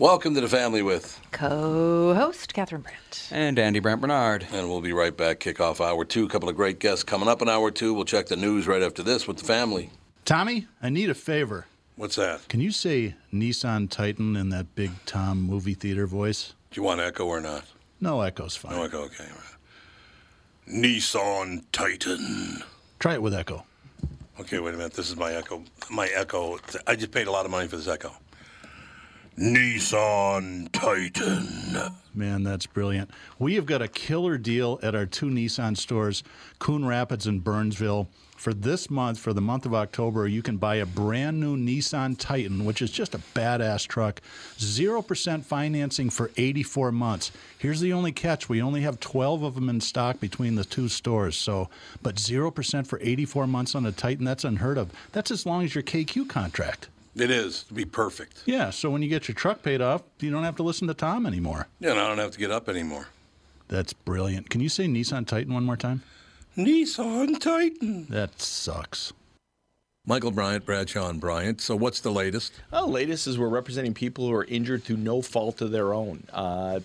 Welcome to the family with co-host Catherine Brandt and Andy Brandt Bernard. And we'll be right back. Kickoff hour two. A couple of great guests coming up in hour two. We'll check the news right after this with the family. Tommy, I need a favor. What's that? Can you say Nissan Titan in that big Tom movie theater voice? Do you want echo or not? No echo's fine. No echo, okay. Right. Nissan Titan. Try it with echo. Okay, wait a minute. This is my echo. My echo. I just paid a lot of money for this echo. Nissan Titan. Man, that's brilliant. We have got a killer deal at our two Nissan stores, Coon Rapids and Burnsville. For this month, for the month of October, you can buy a brand new Nissan Titan, which is just a badass truck. 0% financing for 84 months. Here's the only catch. We only have 12 of them in stock between the two stores. So, but 0% for 84 months on a Titan, that's unheard of. That's as long as your KQ contract. It is, to be perfect. Yeah, so when you get your truck paid off, you don't have to listen to Tom anymore. Yeah, and I don't have to get up anymore. That's brilliant. Can you say Nissan Titan one more time? Nissan Titan. That sucks. Michael Bryant, Bradshaw and Bryant. So what's the latest? Well, the latest is we're representing people who are injured through no fault of their own.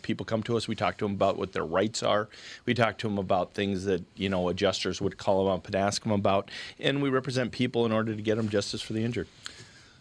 People come to us. We talk to them about what their rights are. We talk to them about things that, you know, adjusters would call them up and ask them about. And we represent people in order to get them justice for the injured.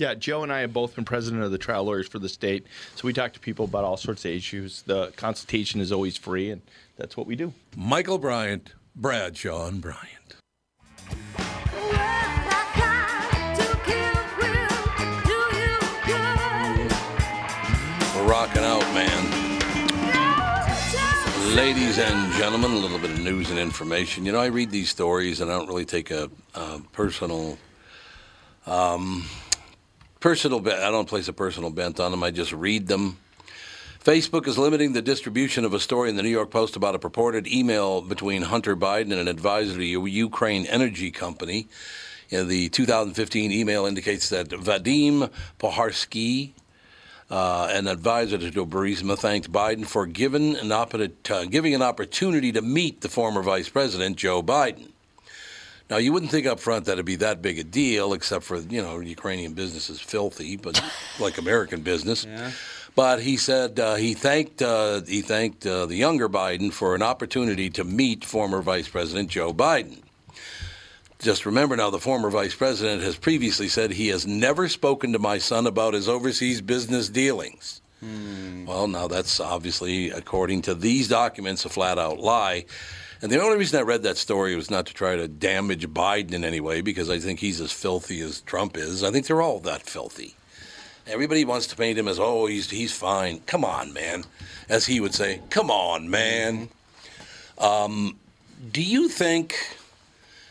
Yeah, Joe and I have both been president of the trial lawyers for the state, so we talk to people about all sorts of issues. The consultation is always free, and that's what we do. Michael Bryant, Bradshaw and Bryant. We're rocking out, man. Ladies and gentlemen, a little bit of news and information. You know, I read these stories, and I don't really take a personal... I don't place a personal bent on them. I just read them. Facebook is limiting the distribution of a story in the New York Post about a purported email between Hunter Biden and an advisor to a Ukraine energy company. The 2015 email indicates that Vadim Poharsky, an advisor to Burisma, thanked Biden for giving an opportunity to meet the former vice president, Joe Biden. Now, you wouldn't think up front that it'd be that big a deal, except for, you know, Ukrainian business is filthy, but like American business. Yeah. But he said he thanked the younger Biden for an opportunity to meet former Vice President Joe Biden. Just remember now, the former vice president has previously said he has never spoken to my son about his overseas business dealings. Hmm. Well, now that's obviously, according to these documents, a flat-out lie. And the only reason I read that story was not to try to damage Biden in any way, because I think he's as filthy as Trump is. I think they're all that filthy. Everybody wants to paint him as, oh, he's fine. Come on, man. As he would say, come on, man. Do you think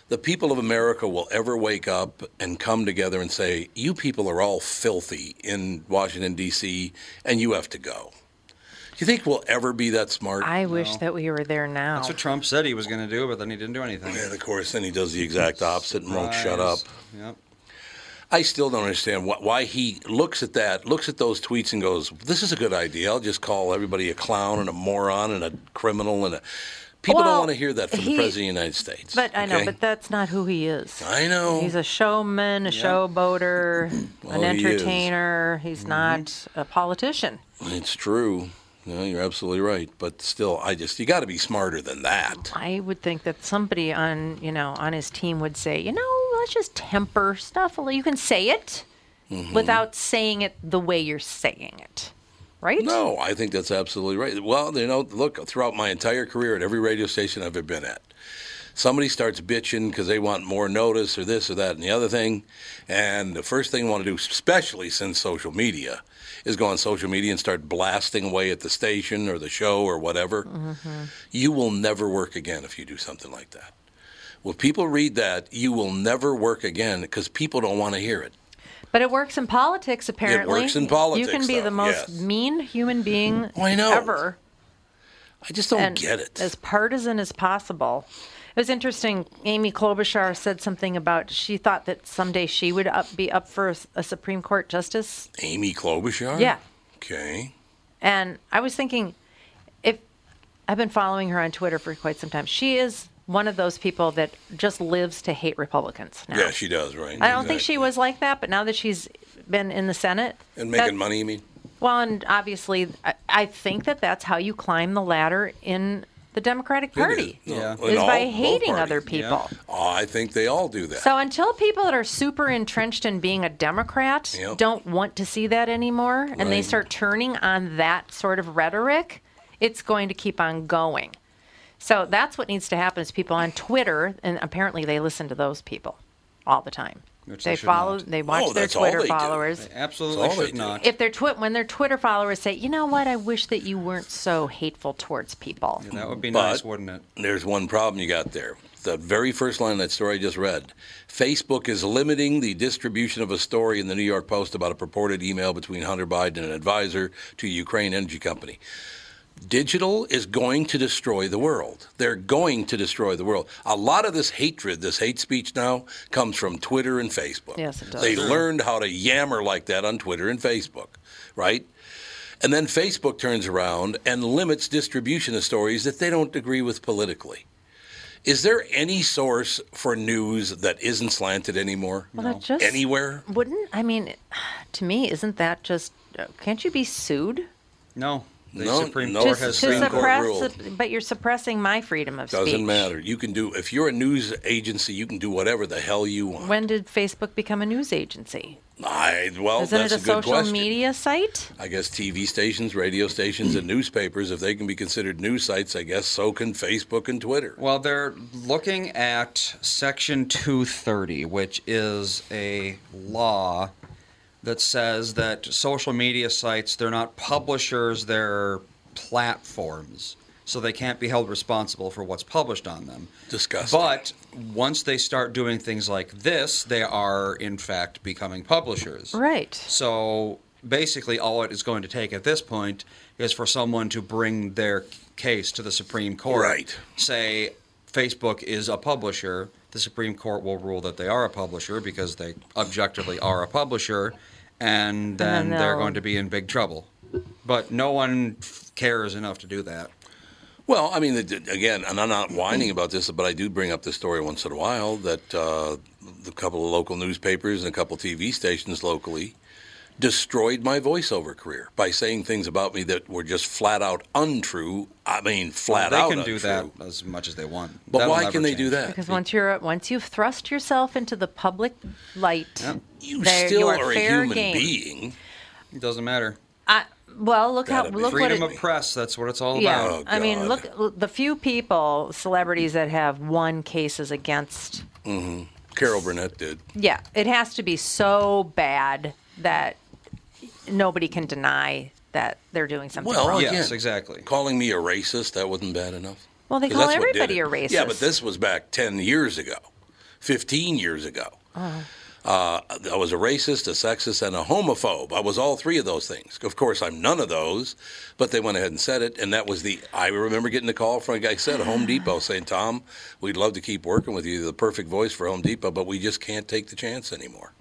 the people of America will ever wake up and come together and say, you people are all filthy in Washington, D.C., and you have to go? Do you think we'll ever be that smart? I wish that we were there now. That's what Trump said he was going to do, but then he didn't do anything. And, of course, then he does the exact opposite and won't shut up. Yep. I still don't understand why he looks at those tweets and goes, this is a good idea. I'll just call everybody a clown and a moron and a criminal and a... People don't want to hear that from the President of the United States. But okay? I know, but that's not who he is. I know. He's a showman, a showboater, an entertainer. He's not a politician. It's true. No, you're absolutely right, but still, you got to be smarter than that. I would think that somebody on his team would say, you know, let's just temper stuff. You can say it without saying it the way you're saying it, right? No, I think that's absolutely right. Well, you know, look, throughout my entire career at every radio station I've ever been at, somebody starts bitching because they want more notice or this or that and the other thing, and the first thing you want to do, especially since social media, is go on social media and start blasting away at the station or the show or whatever. Mm-hmm. You will never work again if you do something like that. Well, people read that, you will never work again because people don't want to hear it. But it works in politics, apparently. It works in politics. You can be the most mean human being ever. I just don't get it. As partisan as possible. It was interesting. Amy Klobuchar said something about she thought that someday she would be up for a Supreme Court justice. Amy Klobuchar? Yeah. Okay. And I was thinking, if I've been following her on Twitter for quite some time. She is one of those people that just lives to hate Republicans now. Yeah, she does, right? I don't think she was like that, but now that she's been in the Senate. And making money, you mean? Well, and obviously, I think that that's how you climb the ladder in the Democratic Party is by hating other people. Yeah. I think they all do that. So until people that are super entrenched in being a Democrat don't want to see that anymore, and they start turning on that sort of rhetoric, it's going to keep on going. So that's what needs to happen is people on Twitter, and apparently they listen to those people all the time. Which they follow. They watch their Twitter followers. They absolutely should not. If they're when their Twitter followers say, "You know what? I wish that you weren't so hateful towards people." Yeah, that would be nice, wouldn't it? There's one problem you got there. The very first line of that story I just read: Facebook is limiting the distribution of a story in the New York Post about a purported email between Hunter Biden and an advisor to a Ukraine energy company. Digital is going to destroy the world. They're going to destroy the world. A lot of this hatred, this hate speech now, comes from Twitter and Facebook. Yes, it does. They learned how to yammer like that on Twitter and Facebook, right? And then Facebook turns around and limits distribution of stories that they don't agree with politically. Is there any source for news that isn't slanted anymore? Well, that just anywhere? Wouldn't, I mean, to me, isn't that just, can't you be sued? No. But you're suppressing my freedom of speech. Doesn't matter. You can do, if you're a news agency, you can do whatever the hell you want. When did Facebook become a news agency? Isn't that's a good question. Isn't it a social media site? I guess TV stations, radio stations, and newspapers, if they can be considered news sites, I guess so can Facebook and Twitter. Well, they're looking at Section 230, which is a law that says that social media sites, they're not publishers, they're platforms. So they can't be held responsible for what's published on them. Disgusting. But once they start doing things like this, they are, in fact, becoming publishers. Right. So basically all it is going to take at this point is for someone to bring their case to the Supreme Court. Right. Say Facebook is a publisher. The Supreme Court will rule that they are a publisher because they objectively are a publisher, and then they're going to be in big trouble. But no one cares enough to do that. Well, I mean, again, and I'm not whining about this, but I do bring up this story once in a while that a couple of local newspapers and a couple of TV stations locally destroyed my voiceover career by saying things about me that were just flat out untrue. I mean, flat out untrue. They can do that as much as they want. But why can they do that? Because once you've thrust yourself into the public light, you still are a human being. It doesn't matter. Well, look freedom of press. That's what it's all about. I mean, look, the few people, celebrities that have won cases against. Mm-hmm. Carol Burnett did. Yeah, it has to be so bad that nobody can deny that they're doing something wrong. Yes, exactly. Calling me a racist, that wasn't bad enough. Well, they call everybody a racist. Yeah, but this was back 10 years ago, 15 years ago. I was a racist, a sexist, and a homophobe. I was all three of those things. Of course, I'm none of those, but they went ahead and said it, and that was I remember getting a call from a guy at Home Depot saying, "Tom, we'd love to keep working with you. You're the perfect voice for Home Depot, but we just can't take the chance anymore."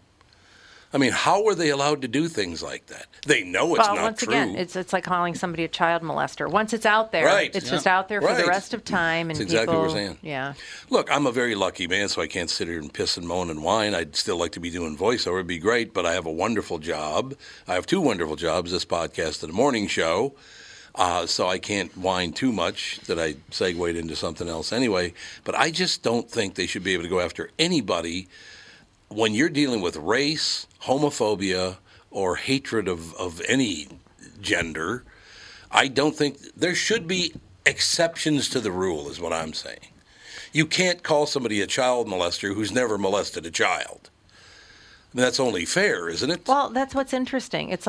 I mean, how were they allowed to do things like that? They know it's not true. Well, once again, it's like calling somebody a child molester. Once it's out there, it's just out there for the rest of time. That's exactly what we're saying. Yeah. Look, I'm a very lucky man, so I can't sit here and piss and moan and whine. I'd still like to be doing voiceover. It'd be great, but I have a wonderful job. I have two wonderful jobs, this podcast and the morning show. So I can't whine too much that I segued into something else anyway. But I just don't think they should be able to go after anybody when you're dealing with race, homophobia, or hatred of any gender. I don't think there should be exceptions to the rule, is what I'm saying. You can't call somebody a child molester who's never molested a child. I mean, that's only fair, isn't it? Well, that's what's interesting. It's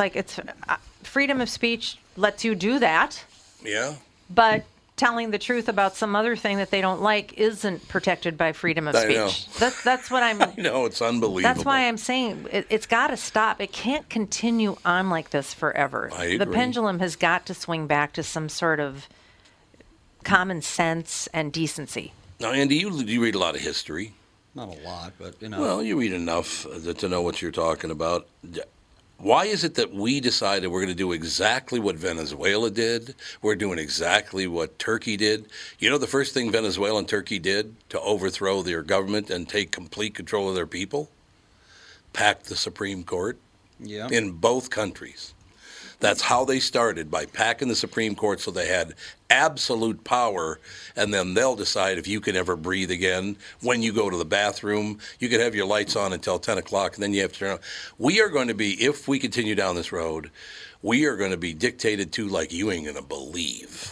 freedom of speech lets you do that. Yeah. But telling the truth about some other thing that they don't like isn't protected by freedom of speech. I know. That's what I'm... I know, it's unbelievable. That's why I'm saying it's got to stop. It can't continue on like this forever. I agree. The pendulum has got to swing back to some sort of common sense and decency. Now, Andy, you read a lot of history. Not a lot, but, you know... Well, you read enough to know what you're talking about. Why is it that we decided we're going to do exactly what Venezuela did? We're doing exactly what Turkey did. You know the first thing Venezuela and Turkey did to overthrow their government and take complete control of their people? Packed the Supreme Court. Yeah. In both countries. That's how they started, by packing the Supreme Court so they had absolute power, and then they'll decide if you can ever breathe again, when you go to the bathroom. You can have your lights on until 10 o'clock, and then you have to turn on. We are going to be, if we continue down this road, we are going to be dictated to like you ain't going to believe.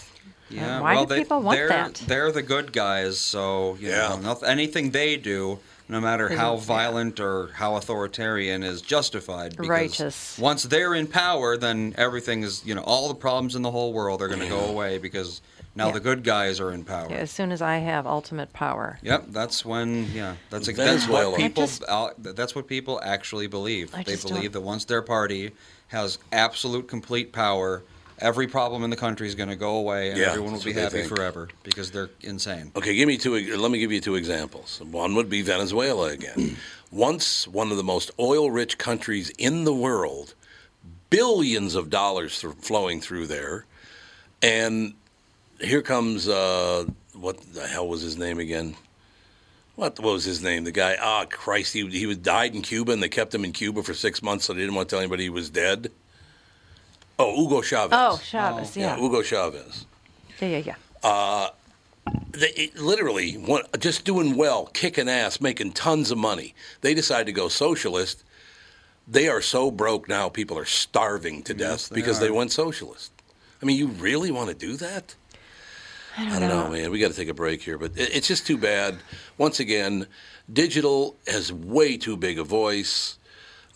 Yeah, why do people want that? They're the good guys, so you know, anything they do, no matter how violent or how authoritarian, is justified. Because righteous. Once they're in power, then everything is, you know, all the problems in the whole world are going to go away because now the good guys are in power. Yeah, as soon as I have ultimate power. Yep, that's when, that's what people actually believe. They believe that once their party has absolute, complete power, every problem in the country is going to go away, and everyone will be happy forever because they're insane. Okay, let me give you two examples. One would be Venezuela again. Once one of the most oil-rich countries in the world, billions of dollars flowing through there, and here comes what the hell was his name again? What was his name? The guy? Ah, Christ! He died in Cuba, and they kept him in Cuba for 6 months, so they didn't want to tell anybody he was dead. Oh, Hugo Chavez. Hugo Chavez. Yeah. Just doing well, kicking ass, making tons of money. They decide to go socialist. They are so broke now, people are starving to death because they went socialist. I mean, you really want to do that? I don't know, man. We got to take a break here, but it's just too bad. Once again, digital has way too big a voice.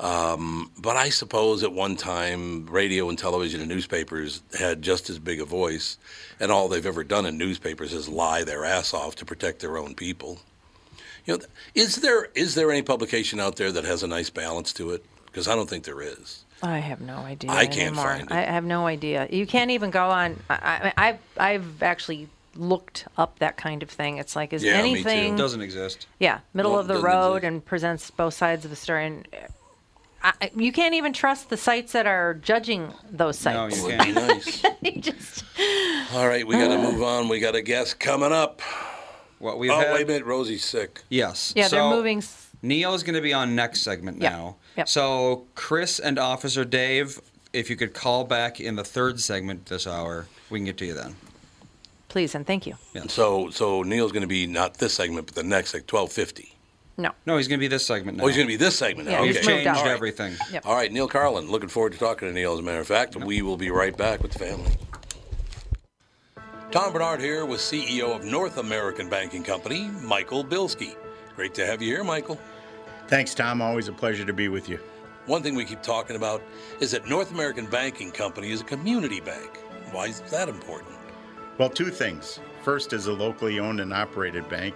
But I suppose at one time, radio and television and newspapers had just as big a voice, and all they've ever done in newspapers is lie their ass off to protect their own people. You know, is there any publication out there that has a nice balance to it? Because I don't think there is. I have no idea. I can't find it. I have no idea. You can't even go on. I've actually looked up that kind of thing. It's like, anything doesn't exist? Yeah, middle of the road exist. And presents both sides of the story. And you can't even trust the sites that are judging those sites. No, you can't. Nice. All right, we got to move on. We got a guest coming up. Wait a minute, Rosie's sick. Yes. Yeah, so they're moving. Neil's going to be on next segment now. Yep. So Chris and Officer Dave, if you could call back in the third segment this hour, we can get to you then. Please and thank you. Yeah. So Neil's going to be not this segment, but the next, like 12:50. No, he's going to be this segment now. Oh, he's going to be this segment now. Yeah, okay. He's changed everything. Yep. All right, Neal Karlen. Looking forward to talking to Neal, as a matter of fact. Yep. We will be right back with the family. Tom Bernard here with CEO of North American Banking Company, Michael Bilski. Great to have you here, Michael. Thanks, Tom. Always a pleasure to be with you. One thing we keep talking about is that North American Banking Company is a community bank. Why is that important? Well, two things. First is a locally owned and operated bank.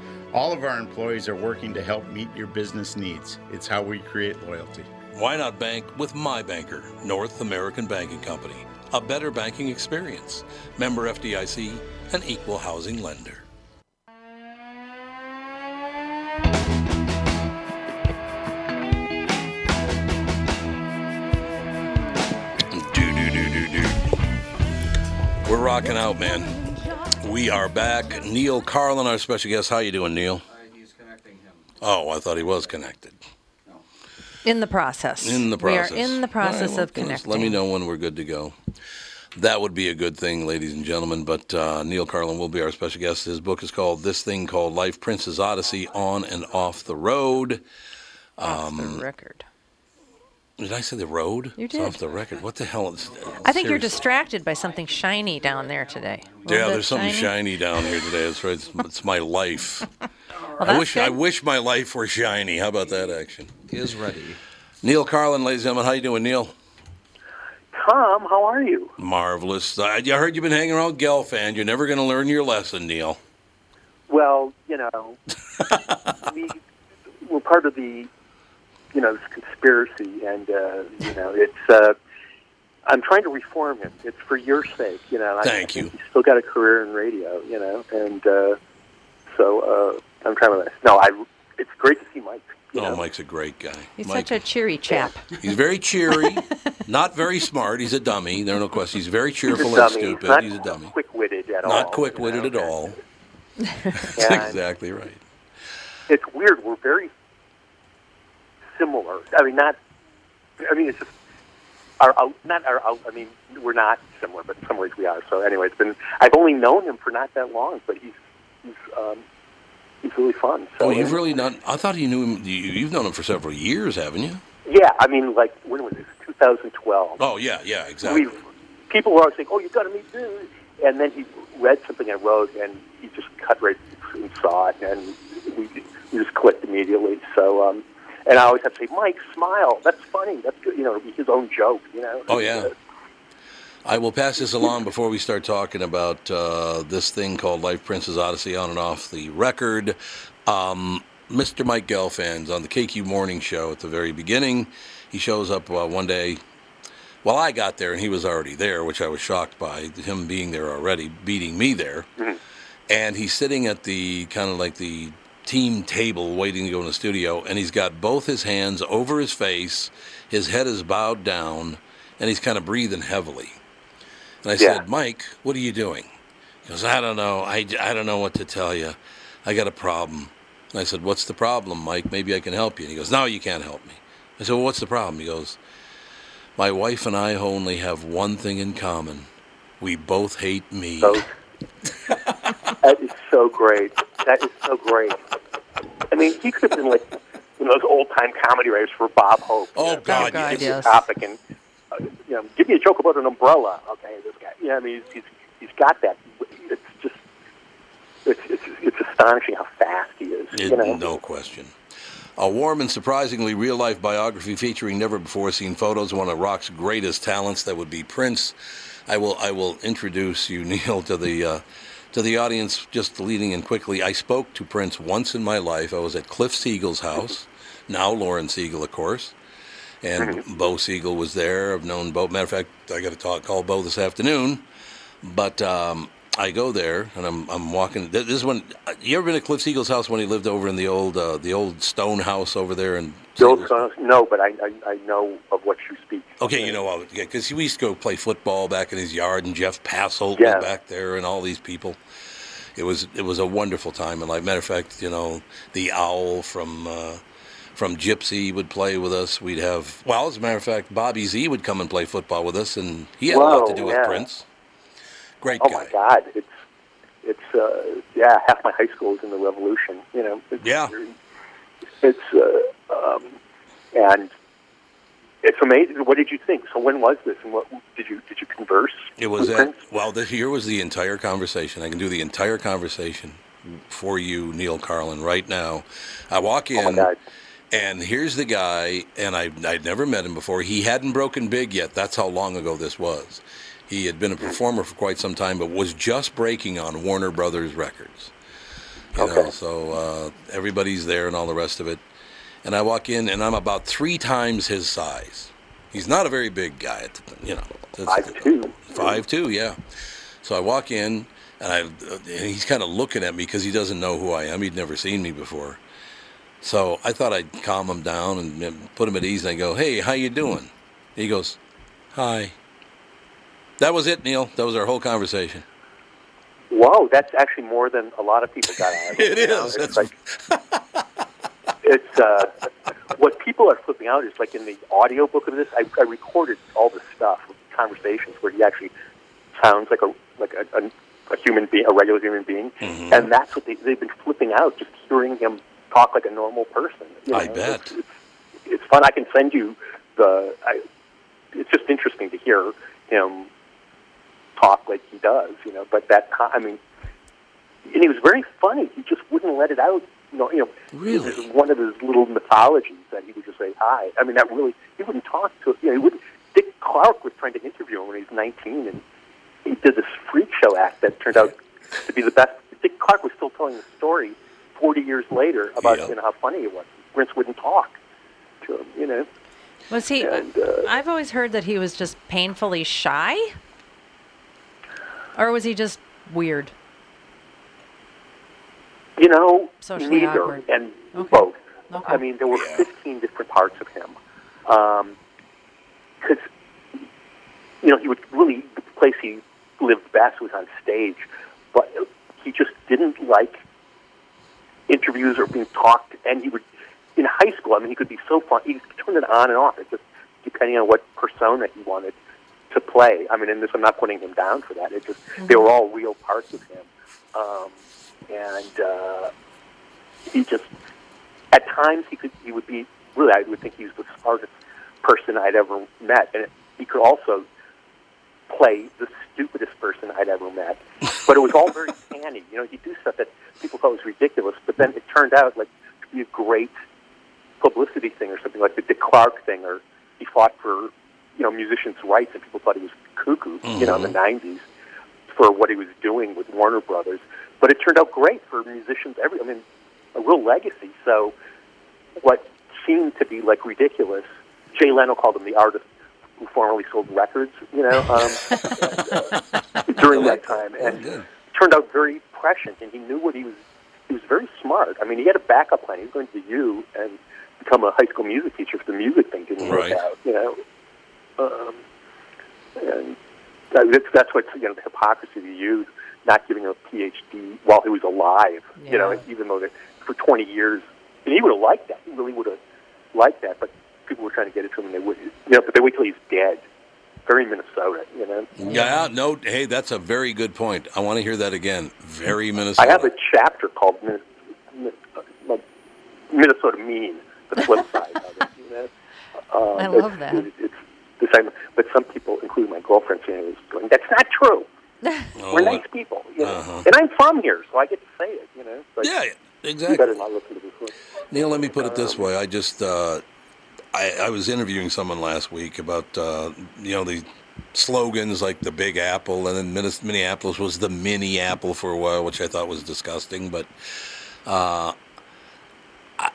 All of our employees are working to help meet your business needs. It's how we create loyalty. Why not bank with my banker, North American Banking Company? A better banking experience. Member FDIC, an equal housing lender. We're rocking out, man. We are back. Neal Karlen, our special guest. How you doing, Neal? He's connecting him. Oh, I thought he was connected. No. In the process. We are in the process of connecting. Let me know when we're good to go. that would be a good thing, ladies and gentlemen. But Neal Karlen will be our special guest. His book is called This Thing Called Life: Prince's Odyssey, On and Off the Road. Off the record. Did I say the road? You did. It's off the record. What the hell? I think you're distracted by something shiny down there today. Yeah, there's something shiny down here today. That's right. It's my life. Well, I wish my life were shiny. How about that action? He is ready. Neal Karlen, ladies and gentlemen. How you doing, Neal? Tom, how are you? Marvelous. I heard you've been hanging around Gelfand. You're never going to learn your lesson, Neal. Well, you know, we're part of the... you know, this conspiracy, and, you know, it's, I'm trying to reform him. It's for your sake, you know. Thank you. He's still got a career in radio, you know, and so I'm trying to, it's great to see Mike. You know? Mike's a great guy. He's such a cheery chap. Yeah. He's very cheery, not very smart. He's a dummy. There are no questions. He's very cheerful and stupid. He's a dummy. Not quick-witted at all. That's exactly right. It's weird. We're very similar. It's just we're not similar, but in some ways we are. So anyway, I've only known him for not that long, but he's really fun. So you've really not. I thought you knew him. You've known him for several years, haven't you? Yeah, when was it? 2012. Oh yeah, exactly. People were always saying, "Oh, you got to meet dude," and then he read something I wrote, and he just cut right and saw it, and we just clicked immediately. So. And I always have to say, Mike, smile. That's funny. That's good. You know, his own joke, you know. Oh, yeah. I will pass this along before we start talking about this thing called Life, Prince's Odyssey, on and off the record. Mr. Mike Gelfand's on the KQ Morning Show at the very beginning. He shows up one day. Well, I got there, and he was already there, which I was shocked by, him being there already, beating me there. Mm-hmm. And he's sitting at the kind of like the team table waiting to go in the studio, and he's got both his hands over his face, his head is bowed down, and he's kind of breathing heavily. And I said, Mike, what are you doing? He goes, I don't know. I don't know what to tell you. I got a problem. And I said, what's the problem, Mike? Maybe I can help you. And he goes, no, you can't help me. I said, well, what's the problem? He goes, my wife and I only have one thing in common. We both hate me. Oh. That is so great. That is so great. I mean, he could have been like one of those old-time comedy writers for Bob Hope. Oh, God, yes. Topic and, give me a joke about an umbrella. Okay, this guy. Yeah, I mean, he's got that. It's just, it's astonishing how fast he is. No question. A warm and surprisingly real-life biography featuring never-before-seen photos of one of rock's greatest talents. That would be Prince. I will introduce you, Neal, to the audience, just leading in quickly. I spoke to Prince once in my life. I was at Cliff Siegel's house, now Lauren Siegel, of course, and Bo Siegel was there. I've known Bo. Matter of fact, I got to call Bo this afternoon. But I go there, and I'm walking. This is when you ever been to Cliff Siegel's house when he lived over in the old stone house over there in No, but I know of what you speak. Okay, you know of it. Yeah, because we used to go play football back in his yard, and Jeff Passolt was back there, and all these people. It was a wonderful time in life. Matter of fact, the owl from Gypsy would play with us. We'd have as a matter of fact, Bobby Z would come and play football with us, and he had a lot to do with Prince. Great guy. Oh my God! It's half my high school is in the Revolution. You know. And it's amazing. What did you think? So when was this, and what did you converse? It was here was the entire conversation. I can do the entire conversation for you, Neal Karlen, right now. I walk in, and here's the guy, and I'd never met him before. He hadn't broken big yet. That's how long ago this was. He had been a performer for quite some time, but was just breaking on Warner Brothers records. So everybody's there and all the rest of it. And I walk in, and I'm about 3 times his size. He's not a very big guy, 5'2". 5'2", yeah. So I walk in, and he's kind of looking at me because he doesn't know who I am. He'd never seen me before. So I thought I'd calm him down and put him at ease. And I go, hey, how you doing? He goes, hi. That was it, Neal. That was our whole conversation. Wow, that's actually more than a lot of people got out of it. It is. What people are flipping out is like in the audio book of this, I recorded all the stuff, conversations where he actually sounds like a human being, a regular human being, mm-hmm. and that's what they've been flipping out, just hearing him talk like a normal person. You know? I bet it's fun. I can send you the. It's just interesting to hear him talk like he does, you know. But that, I mean, and he was very funny. He just wouldn't let it out. You know, really, one of his little mythologies that he would just say hi. I mean, that really, he wouldn't talk to. You know, he wouldn't. Dick Clark was trying to interview him when he was 19, and he did this freak show act that turned out to be the best. Dick Clark was still telling the story 40 years later about you know, how funny he was. Prince wouldn't talk to him, you know. Was he? And, I've always heard that he was just painfully shy, or was he just weird? You know, socially neither, awkward. And both. Okay. I mean, there were 15 different parts of him. Because, you know, he would really, the place he lived best was on stage, but he just didn't like interviews or being talked, and he would, in high school, I mean, he could be so fun, he turned it on and off, it just depending on what persona he wanted to play. I mean, and this, I'm not putting him down for that, it just, they were all real parts of him. He just, at times, he would be, really, I would think he was the smartest person I'd ever met, and he could also play the stupidest person I'd ever met. But it was all very canny. You know, he'd do stuff that people thought was ridiculous, but then it turned out like to be a great publicity thing or something, like the Dick Clark thing, or he fought for, you know, musicians' rights, and people thought he was cuckoo, you know, in the 90s for what he was doing with Warner Brothers. But it turned out great for musicians, I mean, a real legacy. So what seemed to be like ridiculous, Jay Leno called him the artist who formerly sold records, you know, during that time. And turned out very prescient, and he knew what he was very smart. I mean, he had a backup plan. He was going to U and become a high school music teacher if the music thing didn't work out, you know. And that's what, you know, the hypocrisy of the U, not giving him a PhD while he was alive, you know, even though for 20 years, and he would have liked that. He really would have liked that, but people were trying to get it to him, and they would, you know, but they wait till he's dead. Very Minnesota, you know. Yeah, no, hey, that's a very good point. I want to hear that again. Very Minnesota. I have a chapter called Minnesota Mean, the flip side of it, you know. I love that. But some people, including my girlfriend, you know, is going, that's not true. We're nice people, you know. And I'm from here, so I get to say it, you know. Like, exactly. You better not listen to this one. Neal, let me put it this way. I just... I was interviewing someone last week about, you know, the slogans like the Big Apple, and then Minneapolis was the Mini Apple for a while, which I thought was disgusting. But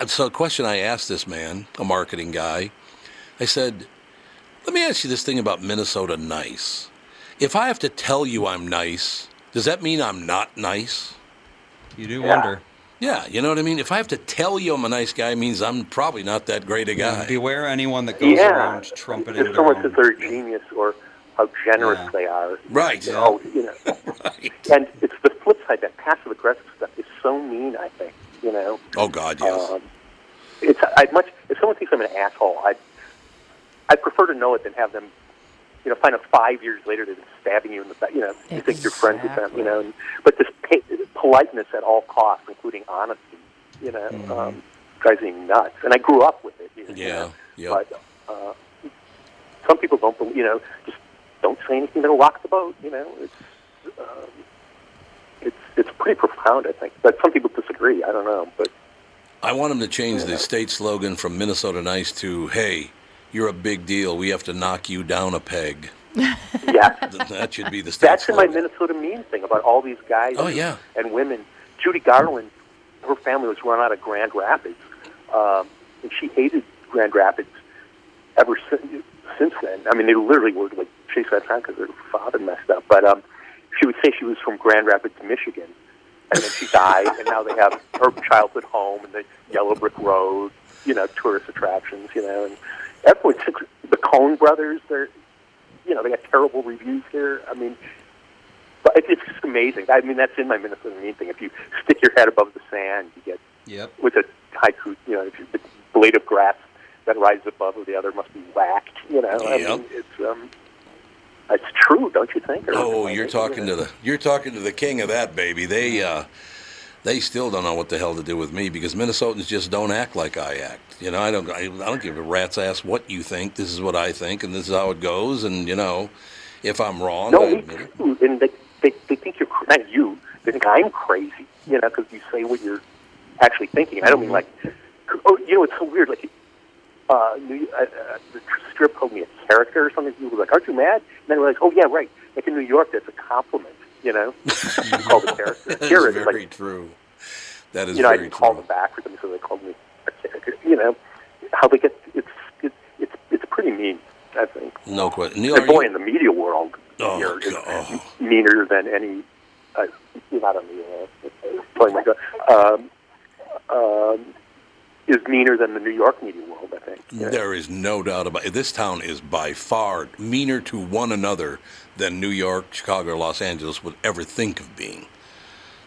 so a question I asked this man, a marketing guy, I said, let me ask you this thing about Minnesota nice. If I have to tell you I'm nice, does that mean I'm not nice? You do wonder. Yeah, you know what I mean? If I have to tell you I'm a nice guy, it means I'm probably not that great a guy. And beware anyone that goes around trumpeting. If someone says they're a genius or how generous they are. Right. You know, you know. And it's the flip side, that passive-aggressive stuff is so mean, I think, you know. Oh, God, yes. If someone thinks I'm an asshole, I'd prefer to know it than have them, you know, find out 5 years later they've been stabbing you in the back, you know, you think you're friends with them, you know. And, but this politeness at all costs, including honesty, you know, drives me nuts. And I grew up with it. You know, But some people don't believe, you know, just don't say anything that'll rock the boat, you know. It's pretty profound, I think. But some people disagree. I don't know. But I want them to change the state slogan from Minnesota Nice to, hey, you're a big deal. We have to knock you down a peg. Yeah, that should be the state. That's slogan. In my Minnesota Mean thing about all these guys and women. Judy Garland, her family was run out of Grand Rapids, and she hated Grand Rapids ever since then. I mean, they literally were like chasing her around because her father messed up. But she would say she was from Grand Rapids, Michigan, and then she died, and now they have her childhood home and the yellow brick road, you know, tourist attractions, you know, and everyone. The Coen brothers, they're. You know, they got terrible reviews here. I mean, but it's just amazing. I mean, that's in my Minnesota Mean thing. If you stick your head above the sand, you get with a haiku. You know, if the blade of grass that rises above the other must be whacked. You know, I mean, it's It's true, don't you think? Oh, you're talking to the king of that, baby. They still don't know what the hell to do with me because Minnesotans just don't act like I act. You know, I don't give a rat's ass what you think. This is what I think, and this is how it goes. And you know, if I'm wrong, no, me too. And they think you're not you. They think I'm crazy. You know, because you say what you're actually thinking. I don't mean like, oh, you know, it's so weird. Like, the strip called me a character or something. People were like, "Aren't you mad?" And then we're like, "Oh yeah, right." Like in New York, that's a compliment. You know, you call the character a character. That is very true. That is very true. You know, I didn't call them back or something, so they called me a character. You know, how they get it's pretty mean, I think. No question. And boy, in the media world, you're meaner than any. Not a media. Playing my God. Is meaner than the New York media world, I think. Yeah. There is no doubt about it. This town is by far meaner to one another than New York, Chicago, or Los Angeles would ever think of being.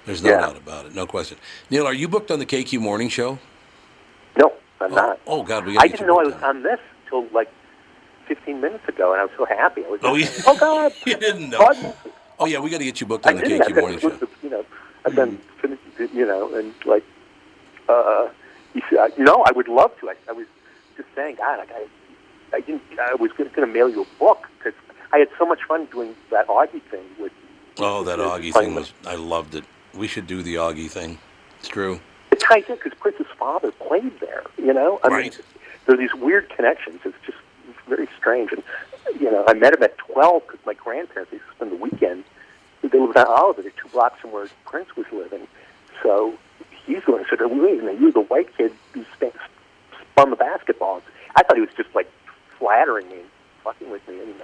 There's no doubt about it, no question. Neal, are you booked on the KQ Morning Show? No, I'm not. Oh, God, we got to get you booked on. I didn't know I was on this until, like, 15 minutes ago, and I was so happy. I was oh, God. You didn't know. Pardon? Oh, yeah, we got to get you booked on the KQ Morning Show. You know, I've been finished, you know, and, like, no, I would love to. I was just saying, God, I was going to mail you a book because I had so much fun doing that Augie thing. That Augie thing I loved it. We should do the Augie thing. It's true. It's kind of because Prince's father played there, you know? I mean, there are these weird connections. It's just very strange. And, you know, I met him at 12 because my grandparents, they used to spend the weekend. They lived on Oliver, 2 blocks from where Prince was living. So he's the one who said, wait a minute, you're the white kid who spun the basketball. I thought he was just, like, flattering me and fucking with me. And,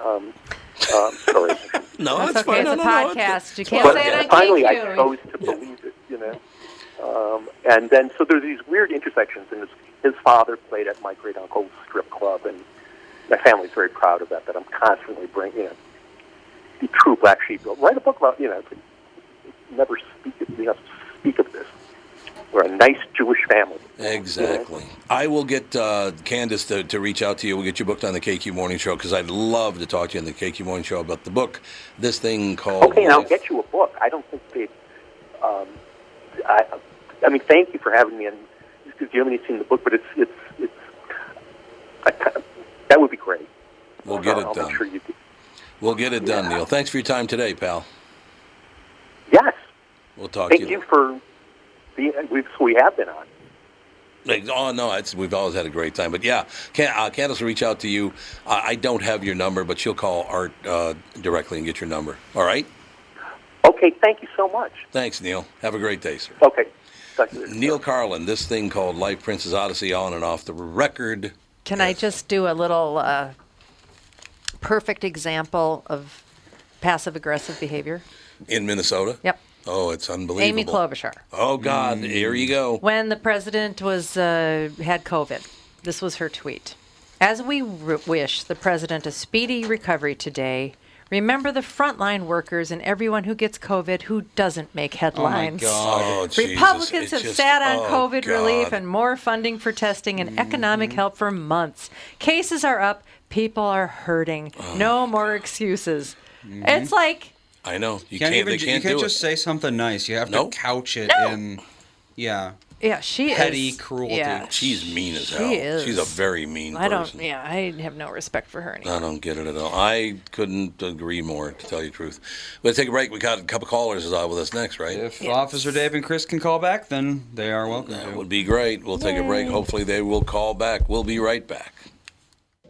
sorry. No, that's fine. Okay. It's a podcast. You can't say it on KQ. Finally, I chose to believe it, you know. And then, so there's these weird intersections. And his father played at my great-uncle's strip club. And my family's very proud of that, I'm constantly bringing, you know, the true black sheep. Write a book about, you know, never speak of this. We're a nice Jewish family. Exactly. You know? I will get Candace to reach out to you. We'll get you booked on the KQ Morning Show because I'd love to talk to you on the KQ Morning Show about the book, This Thing Called... Okay, and I'll get you a book. I don't think they... I mean, thank you for having me. And because you haven't seen the book, but that would be great. We'll get it done. Sure we'll get it done, Neal. Thanks for your time today, pal. Yes. We'll talk to you. Thank you for... We have been on. Oh, no, we've always had a great time. But, yeah, Candace will reach out to you. I don't have your number, but she'll call Art directly and get your number. All right? Okay, thank you so much. Thanks, Neal. Have a great day, sir. Okay. Neal Karlen, This Thing Called Life, Prince's Odyssey, On and Off the Record. Can I just do a little perfect example of passive-aggressive behavior? In Minnesota? Yep. Oh, it's unbelievable. Amy Klobuchar. Oh, God, here you go. When the president had COVID, this was her tweet. As we wish the president a speedy recovery today, remember the frontline workers and everyone who gets COVID who doesn't make headlines. Oh, my God. Oh, Republicans have sat on COVID relief and more funding for testing and economic help for months. Cases are up. People are hurting. Oh, no more excuses. Mm-hmm. It's like... I know. You can't just say something nice. You have to couch it in she petty cruelty. Yeah. She's mean as hell. She is. She's a very mean person. I have no respect for her anymore. I don't get it at all. I couldn't agree more, to tell you the truth. We're going to take a break. We got a couple callers with us next, right? If Officer Dave and Chris can call back, then they are welcome. That would be great. We'll take a break. Hopefully they will call back. We'll be right back.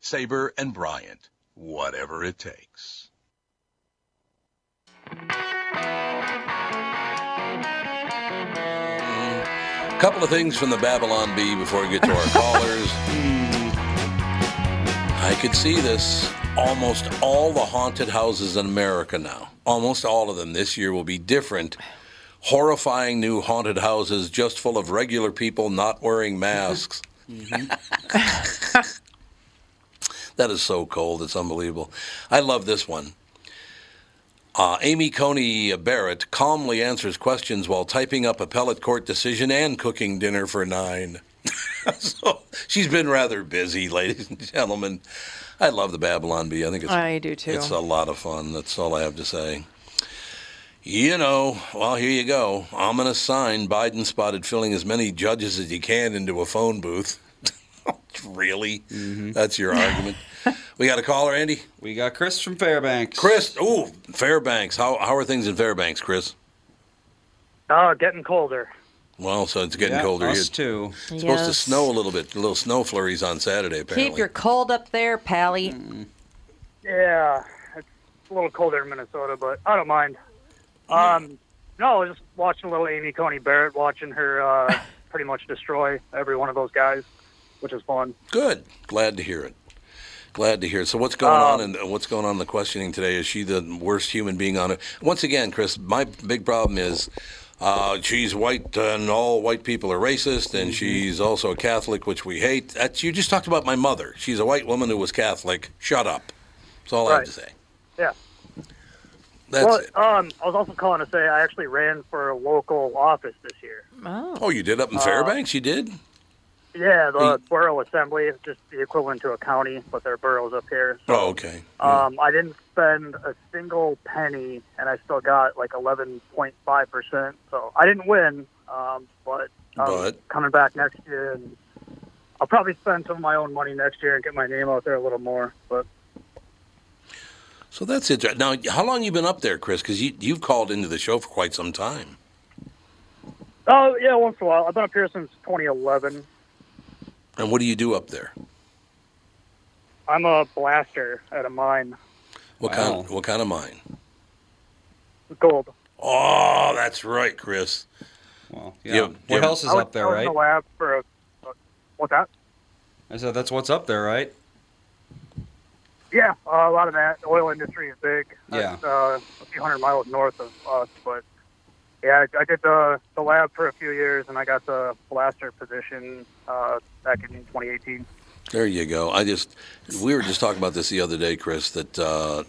Sabre and Bryant, whatever it takes. Couple of things from the Babylon Bee before we get to our callers. I could see this. Almost all the haunted houses in America now, almost all of them this year will be different. Horrifying new haunted houses just full of regular people not wearing masks. That is so cold. It's unbelievable. I love this one. Amy Coney Barrett calmly answers questions while typing up appellate court decision and cooking dinner for 9. So she's been rather busy, ladies and gentlemen. I love the Babylon Bee. I think I do too. It's a lot of fun. That's all I have to say. You know, well, here you go. Ominous sign, Biden spotted filling as many judges as he can into a phone booth. Really? Mm-hmm. That's your argument. We got a caller, Andy? We got Chris from Fairbanks. Chris, Fairbanks. How are things in Fairbanks, Chris? Oh, getting colder. Well, so it's getting colder here too. It's supposed to snow a little bit. A little snow flurries on Saturday, apparently. Keep your cold up there, Pally. Mm. Yeah, it's a little colder in Minnesota, but I don't mind. No, I was just watching little Amy Coney Barrett, watching her pretty much destroy every one of those guys, which is fun. Good. Glad to hear it. Glad to hear. So what's going on and what's going on in the questioning today? Is she the worst human being on it? Once again, Chris, my big problem is she's white and all white people are racist, and she's also a Catholic, which we hate. You just talked about my mother. She's a white woman who was Catholic. Shut up. That's all I have to say. Yeah. That's it. I was also calling to say I actually ran for a local office this year. Oh, you did up in Fairbanks? You did? Yeah, the borough assembly is just the equivalent to a county, but there are boroughs up here. So, okay. Yeah. I didn't spend a single penny, and I still got like 11.5%. So I didn't win, but coming back next year, and I'll probably spend some of my own money next year and get my name out there a little more. But so that's it. Now, how long you been up there, Chris? Because you've called into the show for quite some time. Oh yeah, once in a while. I've been up here since 2011. And what do you do up there? I'm a blaster at a mine. What kind of mine? Gold. Oh, that's right, Chris. Well, yeah. What else is up there, right? I was in the lab for what's that? I said that's what's up there, right? Yeah, a lot of that. The oil industry is big. Yeah. That's, a few hundred miles north of us, but yeah, I did the lab for a few years, and I got the blaster position back in 2018. There you go. We were just talking about this the other day, Chris, that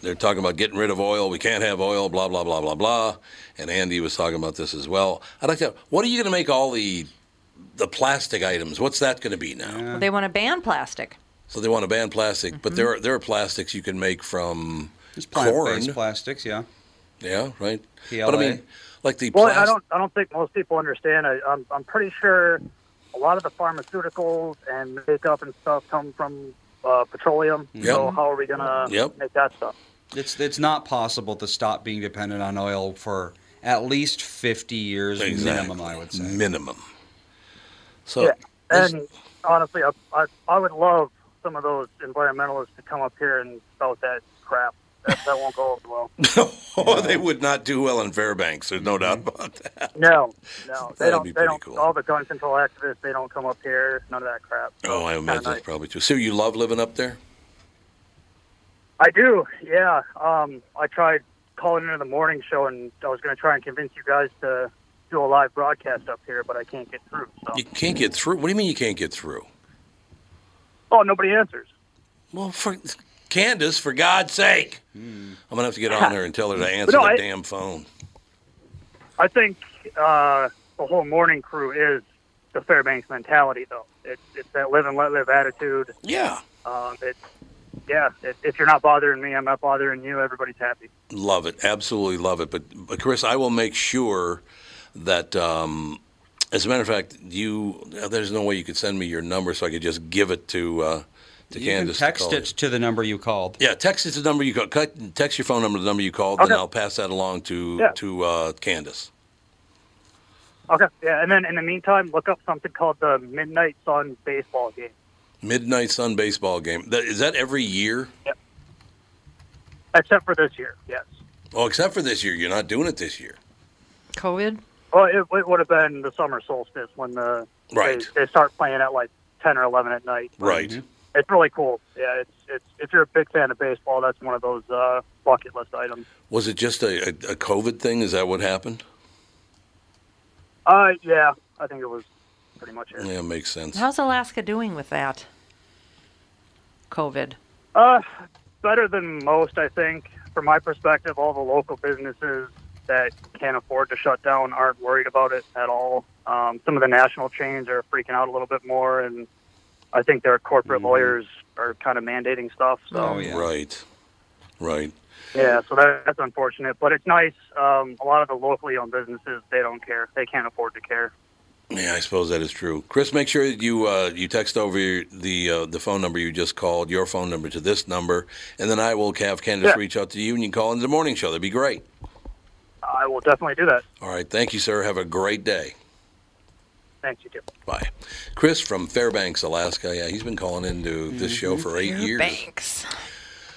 they're talking about getting rid of oil. We can't have oil, blah, blah, blah, blah, blah. And Andy was talking about this as well. I'd like to what are you going to make all the plastic items? What's that going to be now? Well, they want to ban plastic. So they want to ban plastic, but there are plastics you can make from corn. Plant-based plastics, yeah. Yeah, right. PLA. But I mean... Like the I don't think most people understand. I'm pretty sure a lot of the pharmaceuticals and makeup and stuff come from petroleum. Yep. So how are we gonna make that stuff? It's not possible to stop being dependent on oil for at least 50 years minimum. I would say minimum. So and honestly, I would love some of those environmentalists to come up here and spout that crap. That won't go well. No, they would not do well in Fairbanks. There's no doubt about that. No, they don't. Cool. All the gun control activists, they don't come up here. None of that crap. Oh, I imagine that's probably true. So you love living up there? I do. Yeah. I tried calling into the morning show, and I was going to try and convince you guys to do a live broadcast up here, but I can't get through. So. You can't get through? What do you mean you can't get through? Oh, nobody answers. Well, Candace, for God's sake. I'm going to have to get on her and tell her to answer the damn phone. I think the whole morning crew is the Fairbanks mentality, though. It's that live and let live attitude. Yeah. If you're not bothering me, I'm not bothering you. Everybody's happy. Love it. Absolutely love it. But Chris, I will make sure that... as a matter of fact, there's no way you could send me your number so I could just give it to... to Candace. Text it to the number you called. Yeah, text it to the number you called. Text your phone number to the number you called, okay. Then I'll pass that along to Candace. Okay, yeah, and then in the meantime, look up something called the Midnight Sun Baseball Game. Midnight Sun Baseball Game. Is that every year? Yep. Except for this year, yes. Oh, except for this year. You're not doing it this year. COVID? Well, it would have been the summer solstice when they start playing at like 10 or 11 at night. Right. Mm-hmm. It's really cool. Yeah, it's if you're a big fan of baseball, that's one of those bucket list items. Was it just a COVID thing? Is that what happened? Yeah, I think it was pretty much it. Yeah, makes sense. How's Alaska doing with that? COVID. Better than most, I think. From my perspective, all the local businesses that can't afford to shut down aren't worried about it at all. Some of the national chains are freaking out a little bit more, and I think their corporate lawyers are kind of mandating stuff. So. Oh, yeah. Right. Yeah, so that's unfortunate, but it's nice. A lot of the locally owned businesses, they don't care. They can't afford to care. Yeah, I suppose that is true. Chris, make sure that you text over the phone number you just called, your phone number to this number, and then I will have Candace reach out to you, and you can call into the morning show. That'd be great. I will definitely do that. All right. Thank you, sir. Have a great day. Thanks, you too. Bye. Chris from Fairbanks, Alaska. Yeah, he's been calling into this show for 8 years. Fairbanks.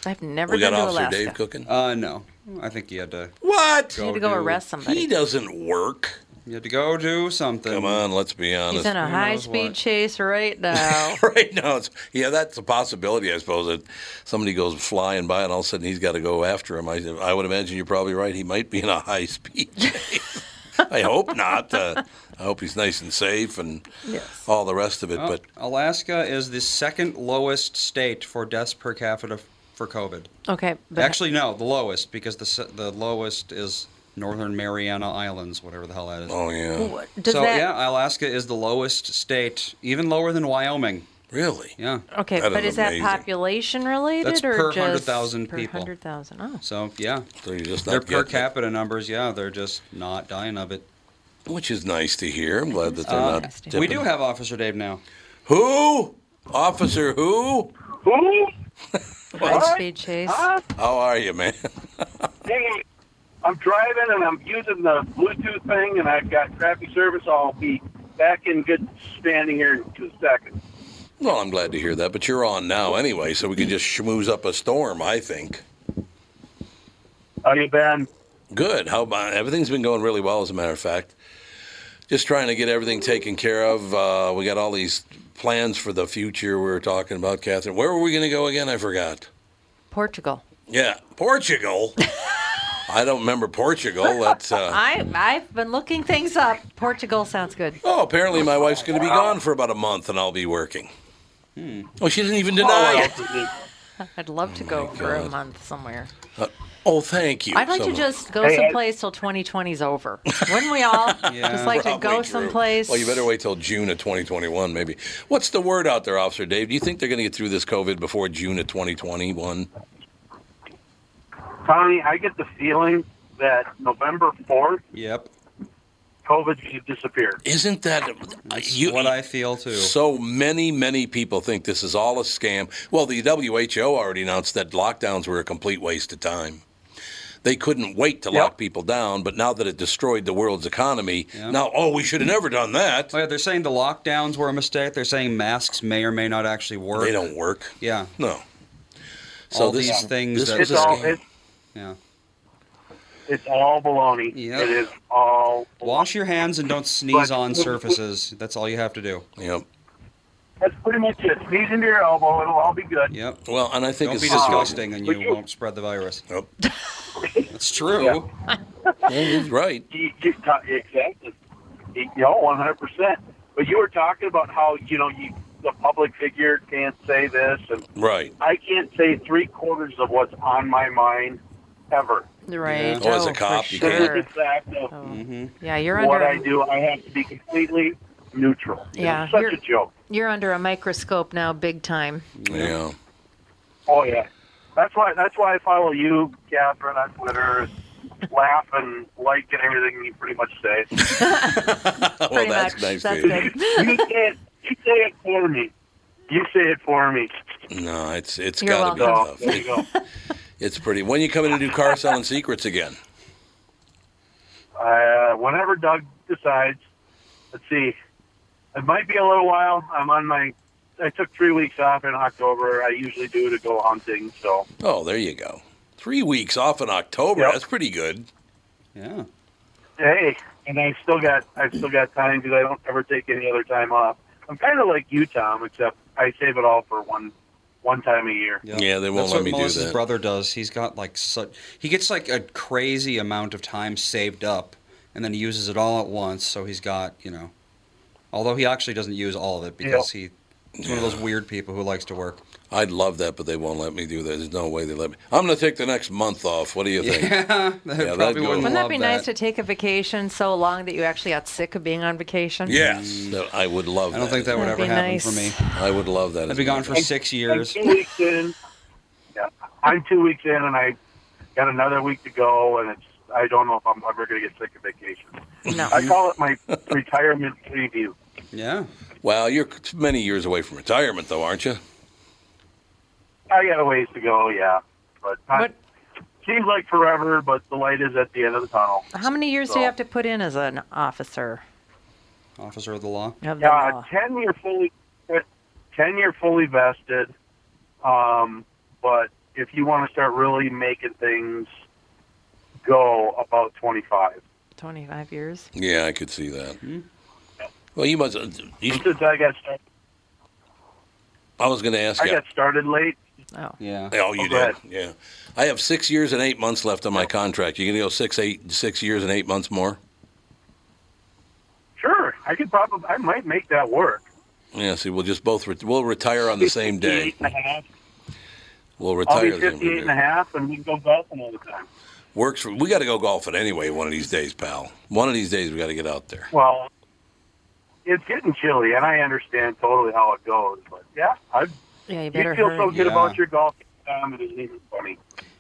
I've never been to Alaska. We got Officer Dave cooking? No. I think he had to... What? He had to go arrest somebody. He doesn't work. You had to go do something. Come on, let's be honest. He's in a high-speed chase right now. Right now. Yeah, that's a possibility, I suppose, that somebody goes flying by and all of a sudden he's got to go after him. I would imagine you're probably right. He might be in a high-speed chase. I hope not. I hope he's nice and safe and all the rest of it. But Alaska is the second lowest state for deaths per capita for COVID. Okay. Actually, no, the lowest, because the lowest is... Northern Mariana Islands, whatever the hell that is. Oh, yeah. Alaska is the lowest state, even lower than Wyoming. Really? Yeah. Okay, but is that population related? That's or per 100,000 people. Per 100,000, oh. So, yeah. So you're just not per capita numbers, yeah. They're just not dying of it. Which is nice to hear. I'm glad that they're not dipping. We do have Officer Dave now. Who? Officer who? Who? High-speed chase. Huh? How are you, man? Hey. I'm driving and I'm using the Bluetooth thing, and I've got crappy service. I'll be back in good standing here in 2 seconds. Well, I'm glad to hear that, but you're on now anyway, so we can just schmooze up a storm, I think. How you been? Good. How about everything's been going really well, as a matter of fact. Just trying to get everything taken care of. We got all these plans for the future we were talking about, Catherine. Where were we going to go again? I forgot. Portugal. Yeah, Portugal? I don't remember Portugal. That's I've been looking things up. Portugal sounds good. Oh, apparently my wife's going to be gone for about a month, and I'll be working. Oh, she didn't even deny it. I'd love to go for a month somewhere. Thank you. I'd like to just go someplace till 2020's over. Wouldn't we all? Just like to go someplace. Well, you better wait till June of 2021, maybe. What's the word out there, Officer Dave? Do you think they're going to get through this COVID before June of 2021? Tony, I get the feeling that November 4th, COVID should disappear. Isn't that what I feel, too? So many, many people think this is all a scam. Well, the WHO already announced that lockdowns were a complete waste of time. They couldn't wait to lock people down, but now that it destroyed the world's economy, we should have never done that. Oh, yeah, they're saying the lockdowns were a mistake. They're saying masks may or may not actually work. They don't work. Yeah. No. So all these things... This was a scam. Yeah. It's all baloney. Yep. It is all baloney. Wash your hands and don't sneeze on surfaces. That's all you have to do. Yep. That's pretty much it. Sneeze into your elbow. It'll all be good. Yep. Well, and I think don't be disgusting and you won't spread the virus. Nope. That's true. Yeah. He's right. Exactly. 100%. But you were talking about how, the public figure can't say this. And I can't say three-quarters of what's on my mind. Ever. Right. Yeah. Oh, as a cop, you can't. Yeah, you're under. What I do, I have to be completely neutral. Yeah. It's such a joke. You're under a microscope now, big time. Yeah. Oh, yeah. That's why I follow you, Catherine, on Twitter. Laugh and like at everything you pretty much say. Well, that's nice. That's good. You say it for me. No, it's got to be tough. There you go. It's pretty. When you coming to do Car Selling Secrets again? Whenever Doug decides. Let's see. It might be a little while. I took 3 weeks off in October. I usually do to go hunting. So. Oh, there you go. 3 weeks off in October. Yep. That's pretty good. Yeah. Hey, and I've still got time because I don't ever take any other time off. I'm kind of like you, Tom, except I save it all for one time a year. Yep. Yeah, they won't let me do that. That's what Melissa's brother does. He's got he gets like a crazy amount of time saved up, and then he uses it all at once. So he's got, although he actually doesn't use all of it because he's one of those weird people who likes to work. I'd love that, but they won't let me do that. There's no way they let me. I'm going to take the next month off. What do you think? Wouldn't that be nice to take a vacation so long that you actually got sick of being on vacation? Yes. I would love that. I don't think that would ever happen for me. I would love that. I'd be gone for 6 years. I'm 2 weeks in, and I got another week to go, and I don't know if I'm ever going to get sick of vacation. No. I call it my retirement preview. Yeah. Well, you're many years away from retirement, though, aren't you? I got a ways to go, yeah. But seems like forever, but the light is at the end of the tunnel. How many years do you have to put in as an officer? Officer of the law? Yeah, 10-year fully vested. But if you want to start really making things go, about 25. 25 years? Yeah, I could see that. Mm-hmm. Well, you must... I was going to ask you. I got started late. Oh. Yeah. Oh, you did. Yeah. I have 6 years and 8 months left on my contract. You going to go 6 years and 8 months more? Sure. I might make that work. Yeah, see, we'll just we'll retire on the same day. We'll retire. I'll be 58 and a half, and we can go golfing all the time. Works. We got to go golfing anyway one of these days, pal. One of these days we got to get out there. Well, it's getting chilly, and I understand totally how it goes. But, you better feel so good about your golf time, it isn't even funny.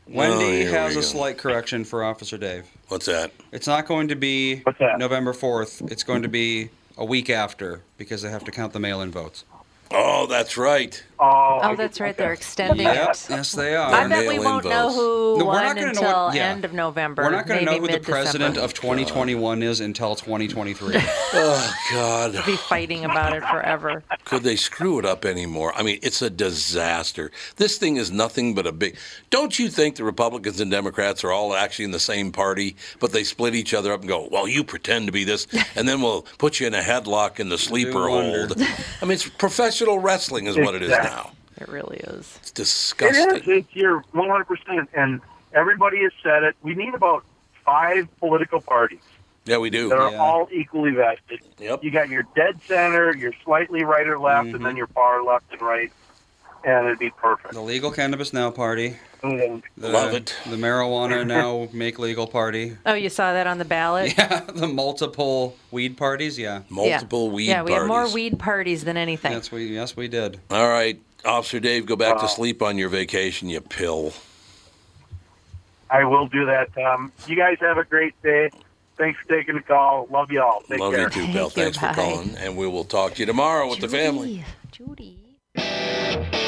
Wendy has a slight correction for Officer Dave. What's that? It's not going to be November 4th. It's going to be a week after because they have to count the mail-in votes. Oh, that's right. Oh, that's right. They're extending it. Yes, they are. I bet we won't know who won until end of November. We're not going to know who the president of 2021 is until 2023. Oh, God. We'll be fighting about it forever. Could they screw it up anymore? I mean, it's a disaster. This thing is nothing but a big... Don't you think the Republicans and Democrats are all actually in the same party, but they split each other up and go, well, you pretend to be this, and then we'll put you in a headlock in the sleeper hold. I mean, it's professional wrestling is what it is now. It really is. It's disgusting. It is. You're 100%. And everybody has said it. We need about 5 political parties. Yeah, we do. That are all equally vested. Yep. You got your dead center, your slightly right or left, and then your far left and right. And it'd be perfect. The Legal Cannabis Now Party. Love it. The Marijuana Now Make Legal Party. Oh, you saw that on the ballot? Yeah, the multiple weed parties, yeah. Multiple weed parties. Yeah, we had more weed parties than anything. Yes, we did. All right, Officer Dave, go back to sleep on your vacation, you pill. I will do that, Tom. You guys have a great day. Thanks for taking the call. Love you all. Take care. Love you too, Bill. Thanks for calling. And we will talk to you tomorrow with the family. Judy.